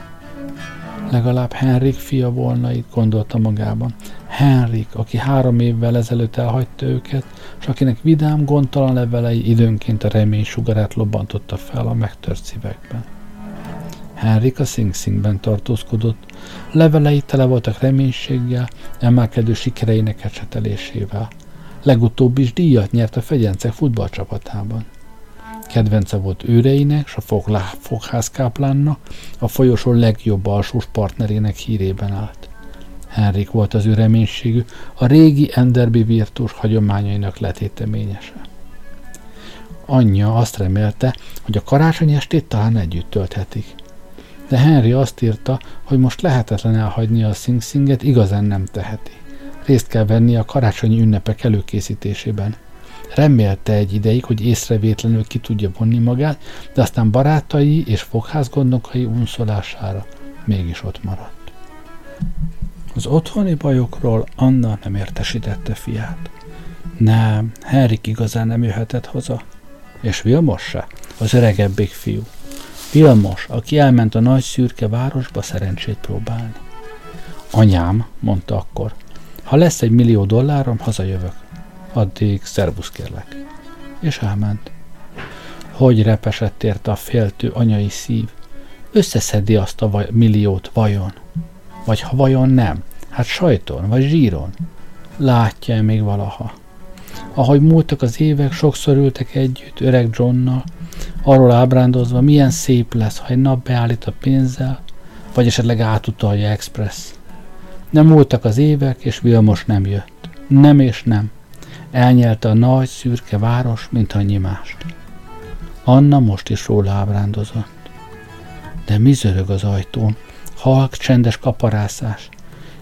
Legalább Henrik fia volna itt, gondolta magában. Henrik, aki három évvel ezelőtt elhagyta őket, és akinek vidám, gondtalan levelei időnként a remény sugarát lobbantotta fel a megtört szívekben. Henrik a Sing Singben tartózkodott, levelei tele voltak reménységgel, emelkedő sikereinek ecsetelésével. Legutóbb is díjat nyert a fegyencek futballcsapatában. Kedvence volt őreinek, s a fogházkáplánnak, a folyosó legjobb alsós partnerének hírében állt. Henrik volt az ő reménységű, a régi Enderby virtuós hagyományainak letéteményese. Anyja azt remélte, hogy a karácsony estét talán együtt tölthetik. De Henry azt írta, hogy most lehetetlen elhagynia a Sing Singet, igazán nem teheti. Részt kell vennie a karácsonyi ünnepek előkészítésében. Remélte egy ideig, hogy észrevétlenül ki tudja vonni magát, de aztán barátai és fogházgondnokai unszolására mégis ott maradt. Az otthoni bajokról Anna nem értesítette fiát. Nem, Henrik igazán nem jöhetett haza. És Vilmos se, az öregebbik fiú. Vilmos, aki elment a nagy szürke városba szerencsét próbálni. Anyám, mondta akkor, ha lesz egy millió dollárom, hazajövök. Addig szervusz kérlek. És elment. Hogy repesett érte a féltő anyai szív. Összeszedi azt a vaj- milliót vajon? Vagy ha vajon nem? Hát sajton, vagy zsíron? Látja-e még valaha? Ahogy múltak az évek, sokszor ültek együtt öreg Johnnal, arról ábrándozva, milyen szép lesz, ha egy nap beállít a pénzzel, vagy esetleg átutalja expressz. Nem múltak az évek, és Vilmos nem jött. Nem és nem. Elnyelte a nagy, szürke város, mint annyi mást. Anna most is róla ábrándozott. De mi zörög az ajtón? Halk, csendes kaparászás.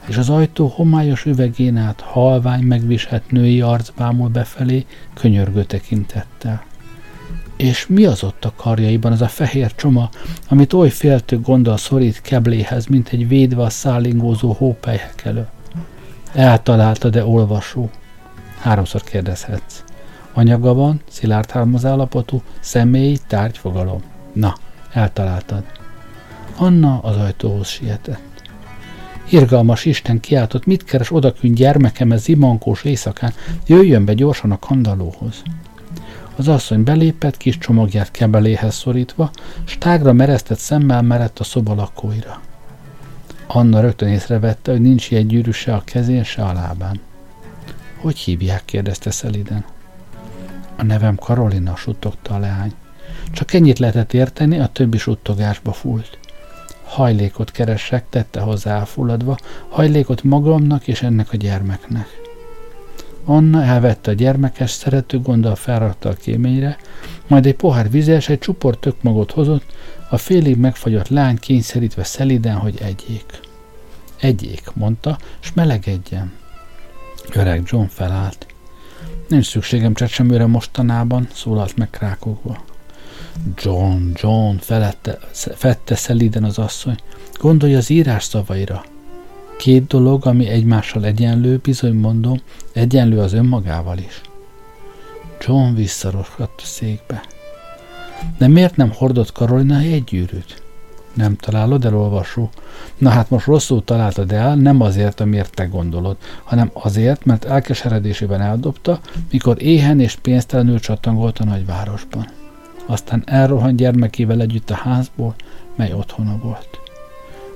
És az ajtó homályos üvegén át halvány, megviselt női arc bámul befelé, könyörgő tekintettel. És mi az ott a karjaiban, az a fehér csoma, amit oly féltő gonddal szorít kebléhez, mint egy védve a szállingózó hópelyhek elő? Eltalálta, de olvasó. Háromszor kérdezhetsz. Anyaga van, szilárd halmazállapotú, személy, tárgy, fogalom. Na, eltaláltad. Anna az ajtóhoz sietett. Irgalmas Isten, kiáltott, mit keres odakünt gyermekem ez zimankós éjszakán, jöjjön be gyorsan a kandallóhoz. Az asszony belépett, kis csomagját kebeléhez szorítva, s tágra meresztett szemmel merett a szoba lakóira. Anna rögtön észrevette, hogy nincs ilyen gyűrű se a kezén, se a lábán. Hogy hívják? Kérdezte szeliden. A nevem Karolina, suttogta a leány. Csak ennyit lehetett érteni, a többi suttogásba fúlt. Hajlékot keresek, tette hozzá elfulladva, hajlékot magamnak és ennek a gyermeknek. Anna elvette a gyermekes, szerető gonddal felrakta a kéményre, majd egy pohár vizes, egy csupor tökmagot hozott, a félig megfagyott lány kényszerítve szeliden, hogy egyék. Egyék, mondta, s melegedjen. Öreg John felállt. Nincs szükségem csecsemőre mostanában, szólalt meg rákogva. John, John, felette, fette szeliden az asszony. Gondolj az írás szavaira. Két dolog, ami egymással egyenlő, bizony mondom, egyenlő az önmagával is. John visszarosgadt a székbe. De miért nem hordott Karolina egy gyűrűt? Nem találod el, olvasó? Na hát most rosszul találtad el, nem azért, amiért te gondolod, hanem azért, mert elkeseredésében eldobta, mikor éhen és pénztelenül csatangolt a nagyvárosban. Aztán elrohant gyermekével együtt a házból, mely otthona volt.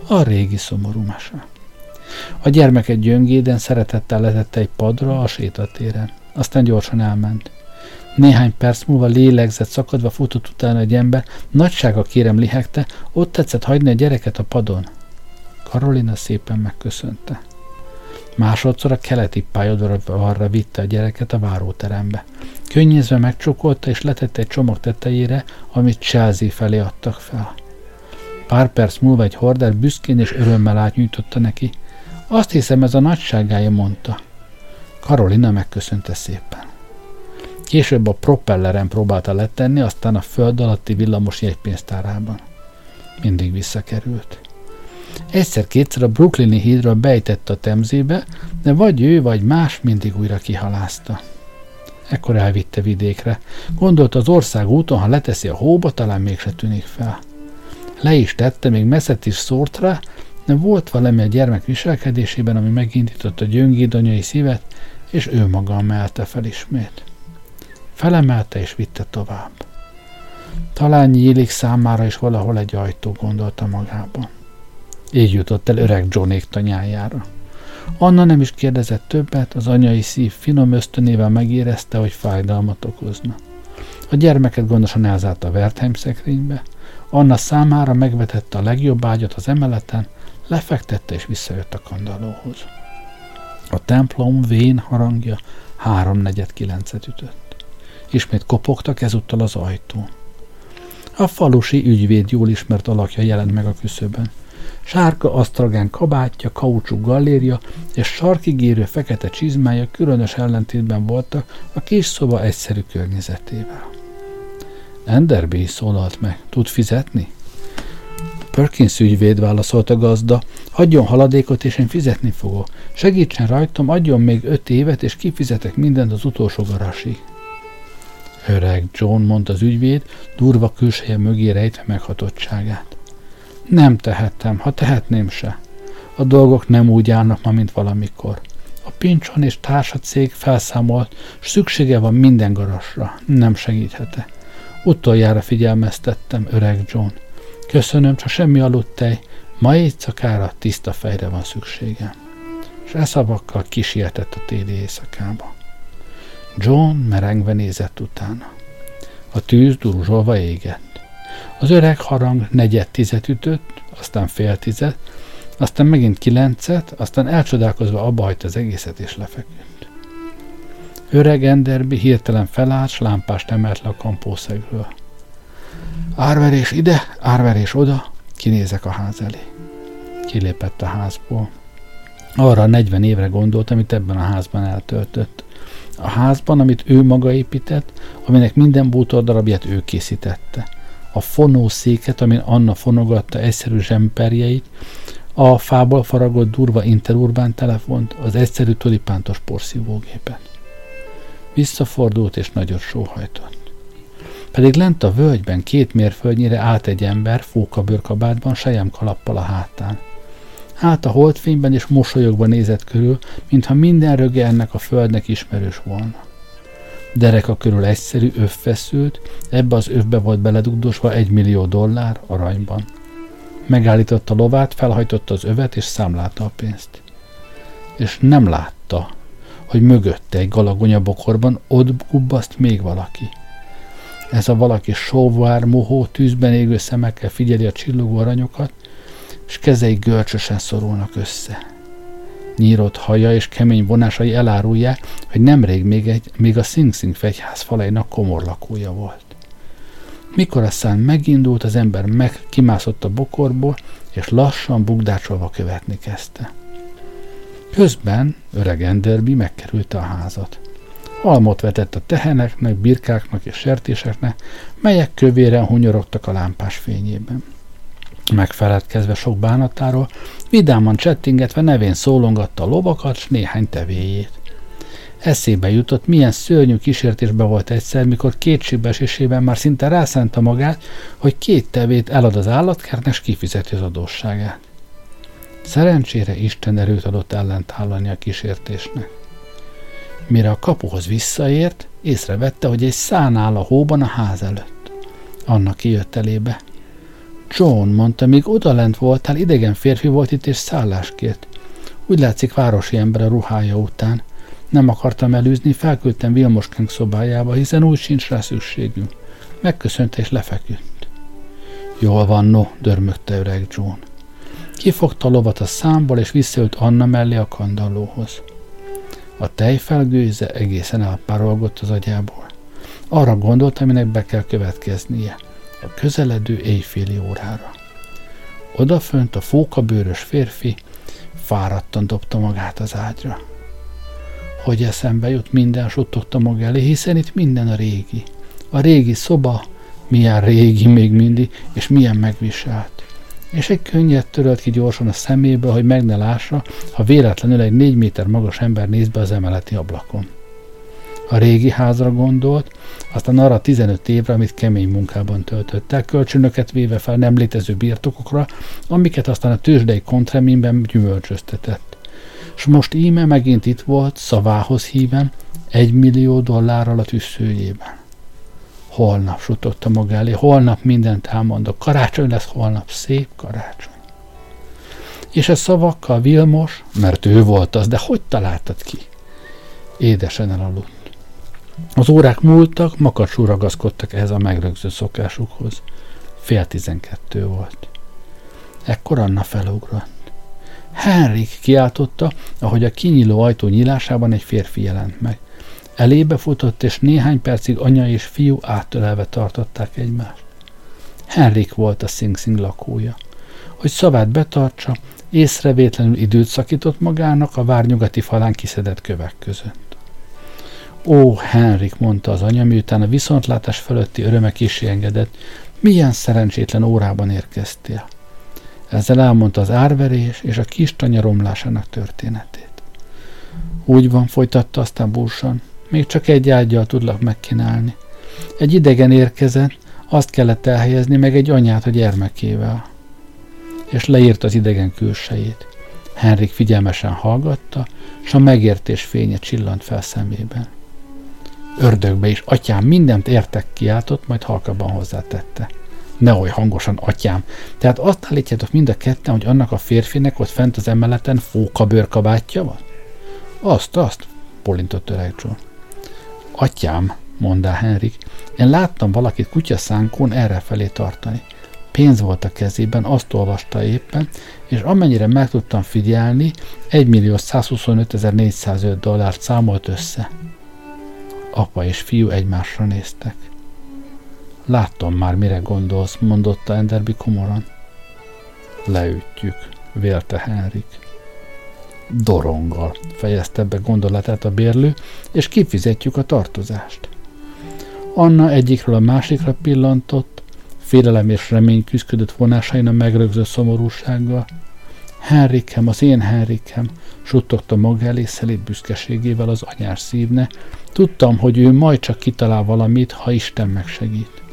A régi szomorú mese. A gyermeket gyöngéden szeretettel letette egy padra a sétatéren. Aztán gyorsan elment. Néhány perc múlva lélegzett szakadva futott utána egy ember, nagysága kérem lihegte, ott tetszett hagyni a gyereket a padon. Karolina szépen megköszönte. Másodszor a keleti pályaudvarra vitte a gyereket a váróterembe. Könnyezve megcsókolta és letette egy csomag tetejére, amit Chelsea felé adtak fel. Pár perc múlva egy hordás büszkén és örömmel átnyújtotta neki. Azt hiszem, ez a nagyságája, mondta. Karolina megköszönte szépen. Később a propelleren próbálta letenni, aztán a föld alatti villamos jegypénztárában. Mindig visszakerült. Egyszer-kétszer a brooklyni hídra bejtett a Temzébe, de vagy ő, vagy más mindig újra kihalászta. Ekkor elvitte vidékre. Gondolta, az országúton, ha leteszi a hóba, talán mégse tűnik fel. Le is tette, még messzet is szórt rá, de volt valami a gyermek viselkedésében, ami megindított a gyöngéd anyai szívet, és ő maga emelte fel ismét. Felemelte és vitte tovább. Talán nyílik számára is valahol egy ajtó, gondolta magában. Így jutott el öreg Johnék tanyájára. Anna nem is kérdezett többet, az anyai szív finom ösztönével megérezte, hogy fájdalmat okozna. A gyermeket gondosan elzárta a Wertheim szekrénybe, Anna számára megvetette a legjobb ágyat az emeleten, lefektette és visszajött a kandallóhoz. A templom vén harangja háromnegyed kilencet ütött. Ismét kopogtak, ezúttal az ajtón. A falusi ügyvéd jól ismert alakja jelent meg a küszöbön. Sárga asztragán kabátja, kaucsú gallérja és sarkig érő fekete csizmája különös ellentétben voltak a kis szoba egyszerű környezetével. Enderby, szólalt meg. Tud fizetni? Perkins ügyvéd, válaszolt a gazda. Adjon haladékot, és én fizetni fogok. Segítsen rajtam, adjon még öt évet, és kifizetek mindent az utolsó garasig. Öreg John, mondta az ügyvéd, durva külseje mögé rejtve meghatottságát. Nem tehettem, ha tehetném se. A dolgok nem úgy állnak ma, mint valamikor. A Pinchon és társa cég felszámolt, s szüksége van minden garasra. Nem segíthetek. Utoljára figyelmeztettem, öreg John. Köszönöm, csak semmi aludtej, ma éjszakára tiszta fejre van szükségem. És e szavakkal kísértett a téli éjszakába. John merengve nézett utána. A tűz duruzsolva égett. Az öreg harang negyed tizet ütött, aztán fél tizet, aztán megint kilencet, aztán elcsodálkozva abbahajt az egészet és lefeküdt. Öreg Enderby hirtelen felállt, s lámpást emelt le a kampószegről. Árverés ide, árverés oda, kinézek a ház elé. Kilépett a házból. Arra negyven évre gondolt, amit ebben a házban eltöltött. A házban, amit ő maga épített, aminek minden bútordarabját ő készítette. A fonószéket, amin Anna fonogatta egyszerű zsemperjeit, a fából faragott durva interurbán telefont, az egyszerű tulipántos porszívógépet. Visszafordult és nagyot sóhajtott. Pedig lent a völgyben két mérföldnyire állt egy ember fókabőrkabátban, selyemkalappal a hátán. Állt a holdfényben és mosolyogva nézett körül, mintha minden röge ennek a földnek ismerős volna. Dereka körül egyszerű öv feszült, ebbe az övbe volt beledugdosva egy millió dollár aranyban. Megállította lovát, felhajtotta az övet és számlálta a pénzt. És nem látta, hogy mögötte egy galagonya bokorban ott gubbaszt még valaki. Ez a valaki sóvár, mohó, tűzben égő szemekkel figyeli a csillogó aranyokat, és kezei görcsösen szorulnak össze. Nyírott haja és kemény vonásai elárulják, hogy nemrég még, egy, még a Sing Sing fegyház falainak komor lakója volt. Mikor a szán megindult, az ember meg kimászott a bokorból, és lassan bukdácsolva követni kezdte. Közben öreg Enderby megkerülte a házat. Almot vetett a teheneknek, birkáknak és sertéseknek, melyek kövéren hunyorogtak a lámpás fényében. Megfeledkezve sok bánatáról, vidáman csettingetve nevén szólongatta a lovakat s néhány tevéjét. Eszébe jutott, milyen szörnyű kísértésbe volt egyszer, mikor kétségbeesésében már szinte rászánta magát, hogy két tevét elad az állatkertnek, s kifizeti az adósságát. Szerencsére Isten erőt adott ellent állani a kísértésnek. Mire a kapuhoz visszaért, észrevette, hogy egy szán áll a hóban a ház előtt. Anna kijött elébe. John, mondta, míg odalent voltál, idegen férfi volt itt és szállást kért. Úgy látszik, városi ember a ruhája után. Nem akartam elűzni, felküldtem Vilmoskánk szobájába, hiszen úgy sincs rá szükségünk. Megköszönte és lefeküdt. Jól van, no, dörmögte öreg John. Kifogta a lovat a számból és visszaült Anna mellé a kandallóhoz. A tejfelgőze egészen elpárolgott az agyából. Arra gondolt, aminek be kell következnie. A közeledő éjféli órára. Odafönt a fókabőrös férfi fáradtan dobta magát az ágyra. Hogy eszembe jut minden, suttogta maga elé, hiszen itt minden a régi. A régi szoba, milyen régi még mindig, és milyen megviselt. És egy könnyet törölt ki gyorsan a szemébe, hogy meg ne lássa, ha véletlenül egy négy méter magas ember néz be az emeleti ablakon. A régi házra gondolt, aztán arra tizenöt évre, amit kemény munkában töltött el, kölcsönöket véve fel nem létező birtokokra, amiket aztán a tőzsdei kontreményben gyümölcsöztetett. S most íme megint itt volt, szavához híven, egy millió dollárral a tüsszőjében. Holnap, suttogta maga elé, holnap mindent elmondok, karácsony lesz holnap, szép karácsony. És a szavakkal Vilmos, mert ő volt az, de hogy találtad ki? Édesen elaludt. Az órák múltak, makacsul ragaszkodtak ehhez a megrögző szokásukhoz. Fél tizenkettő volt. Ekkor Anna felugrott. Henrik, kiáltotta, ahogy a kinyíló ajtó nyílásában egy férfi jelent meg. Elébe futott, és néhány percig anya és fiú átölelve tartották egymást. Henrik volt a Sing Sing lakója. Hogy szavát betartsa, észrevétlenül időt szakított magának a vár nyugati falán kiszedett kövek között. Ó, Henrik, mondta az anya, miután a viszontlátás fölötti öröme kissé engedett, milyen szerencsétlen órában érkeztél. Ezzel elmondta az árverés és a kis tanya romlásának történetét. Úgy van, folytatta aztán búsan, még csak egy ággyal tudlak megkínálni. Egy idegen érkezett, azt kellett elhelyezni, meg egy anyát a gyermekével. És leírt az idegen külsejét. Henrik figyelmesen hallgatta, s a megértés fénye csillant fel szemében. Ördögbe is, atyám, mindent értek, kiáltott, majd halkabban hozzátette. Nehogy hangosan, atyám. Tehát azt állítjátok mind a ketten, hogy annak a férfinek ott fent az emeleten fókabőrkabátja van? Azt, azt, bolintott öreg John. Atyám, mondta Henrik, én láttam valakit kutyaszánkón errefelé tartani. Pénz volt a kezében, azt olvasta éppen, és amennyire meg tudtam figyelni, egymillió-százhuszonötezer-négyszázöt dollárt számolt össze. Apa és fiú egymásra néztek. Láttam már, mire gondolsz, mondotta Enderby komoran. Leütjük, vélte Henrik. Doronggal, fejezte be gondolatát a bérlő, és kifizetjük a tartozást. Anna egyikről a másikra pillantott, félelem és remény küzdött vonásain a megrögző szomorúsággal. Henrikem, az én Henrikem, suttogta maga elé szelíd büszkeségével az anyás szívne. Tudtam, hogy ő majd csak kitalál valamit, ha Isten megsegít.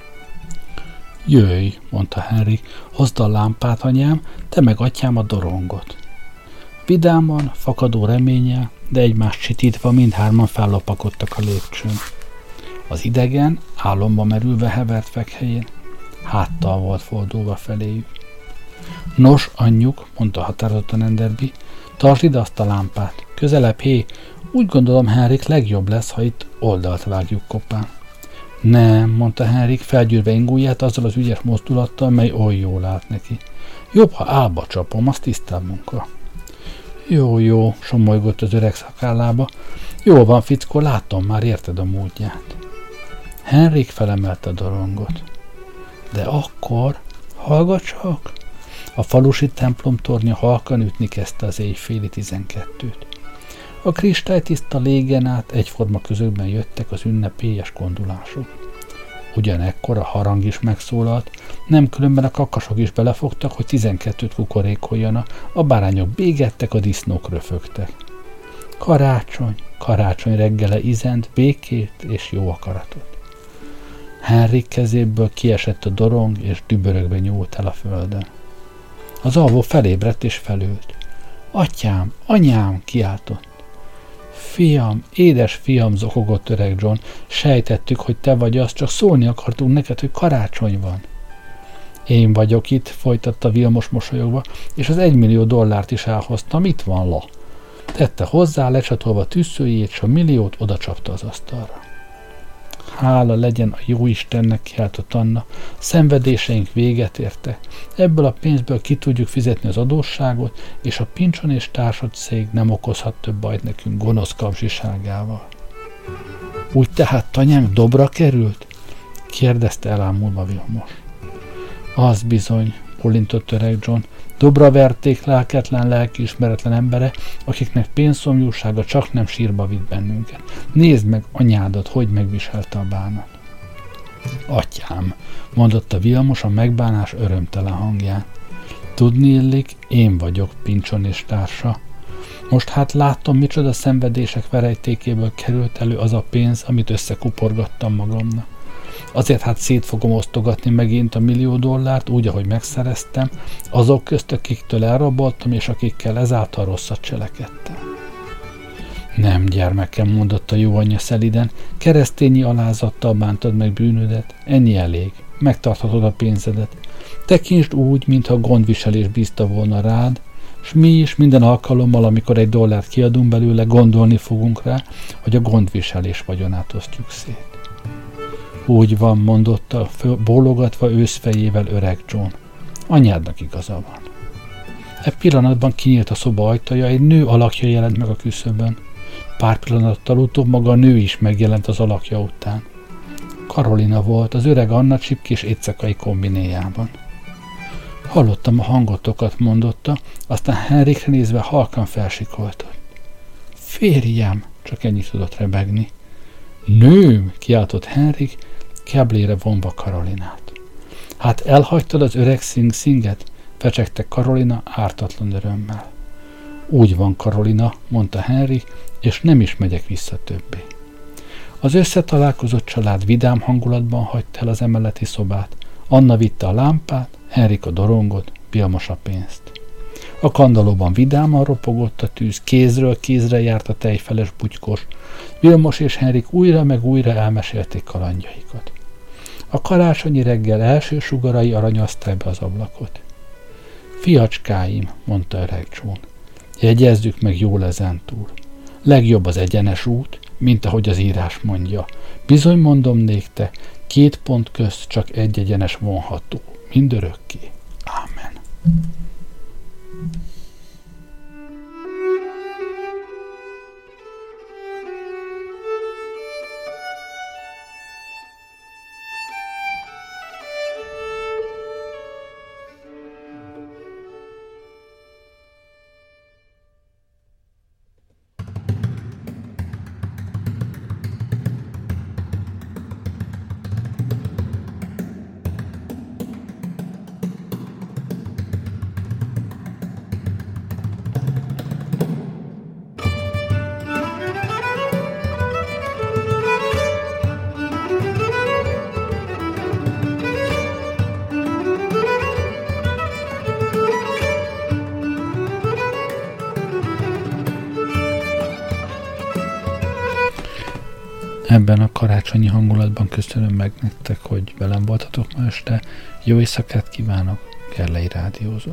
Jöjj, mondta Henrik, hozd a lámpát, anyám, te meg atyám a dorongot. Vidáman, fakadó reménnyel, de egymást sitítva mindhárman fellopakodtak a lépcsőn. Az idegen álomba merülve hevert fekhelyén, háttal volt fordulva feléjük. Nos, anyjuk, mondta határozottan Enderby, tartsd ide azt a lámpát, közelebb hé, úgy gondolom, Henrik, legjobb lesz, ha itt oldalt vágjuk kopán. Nem, mondta Henrik, felgyűrve ingúját azzal az ügyes mozdulattal, mely oly jól állt neki. Jobb, ha álba csapom, az tisztább munka. Jó, jó, somolygott az öreg szakállába. Jól van, fickó, látom már, érted a módját. Henrik felemelte a dorongot. De akkor, hallgatsak! A falusi templom tornya halkan ütni kezdte az éjféli tizenkettőt. A kristálytiszta légen át egyforma közökben jöttek az ünnepélyes kondulások. Ugyanekkor a harang is megszólalt, nem különben a kakasok is belefogtak, hogy tizenkettőt kukorékoljanak, a bárányok bégettek, a disznók röfögtek. Karácsony, karácsony reggele izent békét és jó akaratot. Henrik kezéből kiesett a dorong, és dübörögve nyúlt el a földön. Az alvó felébredt és felült. Atyám, anyám, kiáltott. Fiam, édes fiam, zokogott öreg John, sejtettük, hogy te vagy az, csak szólni akartunk neked, hogy karácsony van. Én vagyok itt, folytatta Vilmos mosolyogva, és az egymillió dollárt is elhoztam, itt van la. Tette hozzá, lecsatolva tűzszőjét, s a milliót odacsapta az asztalra. Hála legyen a jó Istennek, kiáltott Anna, szenvedéseink véget értek. Ebből a pénzből ki tudjuk fizetni az adósságot, és a Pincson és társad cég nem okozhat több bajt nekünk gonosz kapzsiságával. Úgy tehát tanyánk dobra került? Kérdezte elámulva Vilmos. Az bizony, bólintott öreg John, dobra verték lelketlen, lelkiismeretlen embere, akiknek pénzszomjúsága csak nem sírba vitt bennünket. Nézd meg anyádat, hogy megviselte a bánat. Atyám, mondotta Vilmos a megbánás örömtelen hangján. Tudni illik, én vagyok Pincson és társa. Most hát látom, micsoda szenvedések verejtékéből került elő az a pénz, amit összekuporgattam magamnak. Azért hát szét fogom osztogatni megint a millió dollárt, úgy, ahogy megszereztem, azok közt, akiktől elraboltam, és akikkel ezáltal rosszat cselekedtem. Nem, gyermekem, mondotta jó anyja szeliden, keresztényi alázattal bántad meg bűnödet, ennyi elég, megtarthatod a pénzedet. Tekintsd úgy, mintha gondviselés bízta volna rád, s mi is minden alkalommal, amikor egy dollárt kiadunk belőle, gondolni fogunk rá, hogy a gondviselés vagyonát osztjuk szét. Úgy van, mondotta, bólogatva őszfejével öreg John. Anyádnak igaza van. E pillanatban kinyílt a szoba ajtaja, egy nő alakja jelent meg a küszöbön. Pár pillanattal utóbb maga a nő is megjelent az alakja után. Karolina volt, az öreg Anna csipkés éjszakai kombinéjában. Hallottam a hangotokat, mondotta, aztán Henrikre nézve halkan felsikoltott. Férjem, csak ennyit tudott rebegni. Nőm, kiáltott Henrik, keblére vonva Karolinát. Hát elhagytad az öreg Sing-Singet? Fecsegte Karolina ártatlan örömmel. Úgy van, Karolina, mondta Henrik, és nem is megyek vissza többé. Az összetalálkozott család vidám hangulatban hagyta el az emeleti szobát. Anna vitte a lámpát, Henrik a dorongot, Vilmos a pénzt. A kandallóban vidáman ropogott a tűz, kézről kézre járt a tejfeles butykos. Vilmos és Henrik újra meg újra elmesélték kalandjaikat. A karácsonyi reggel első sugarai aranyozták be az ablakot. Fiacskáim, mondta öreg John, jegyezzük meg jól ezentúl. Legjobb az egyenes út, mint ahogy az írás mondja. Bizony mondom néktek, két pont közt csak egy egyenes vonható. Mindörökké. Ámen. Ebben a karácsonyi hangulatban köszönöm meg nektek, hogy velem voltatok ma este. Jó éjszakát kívánok, Gerlei Rádiózó.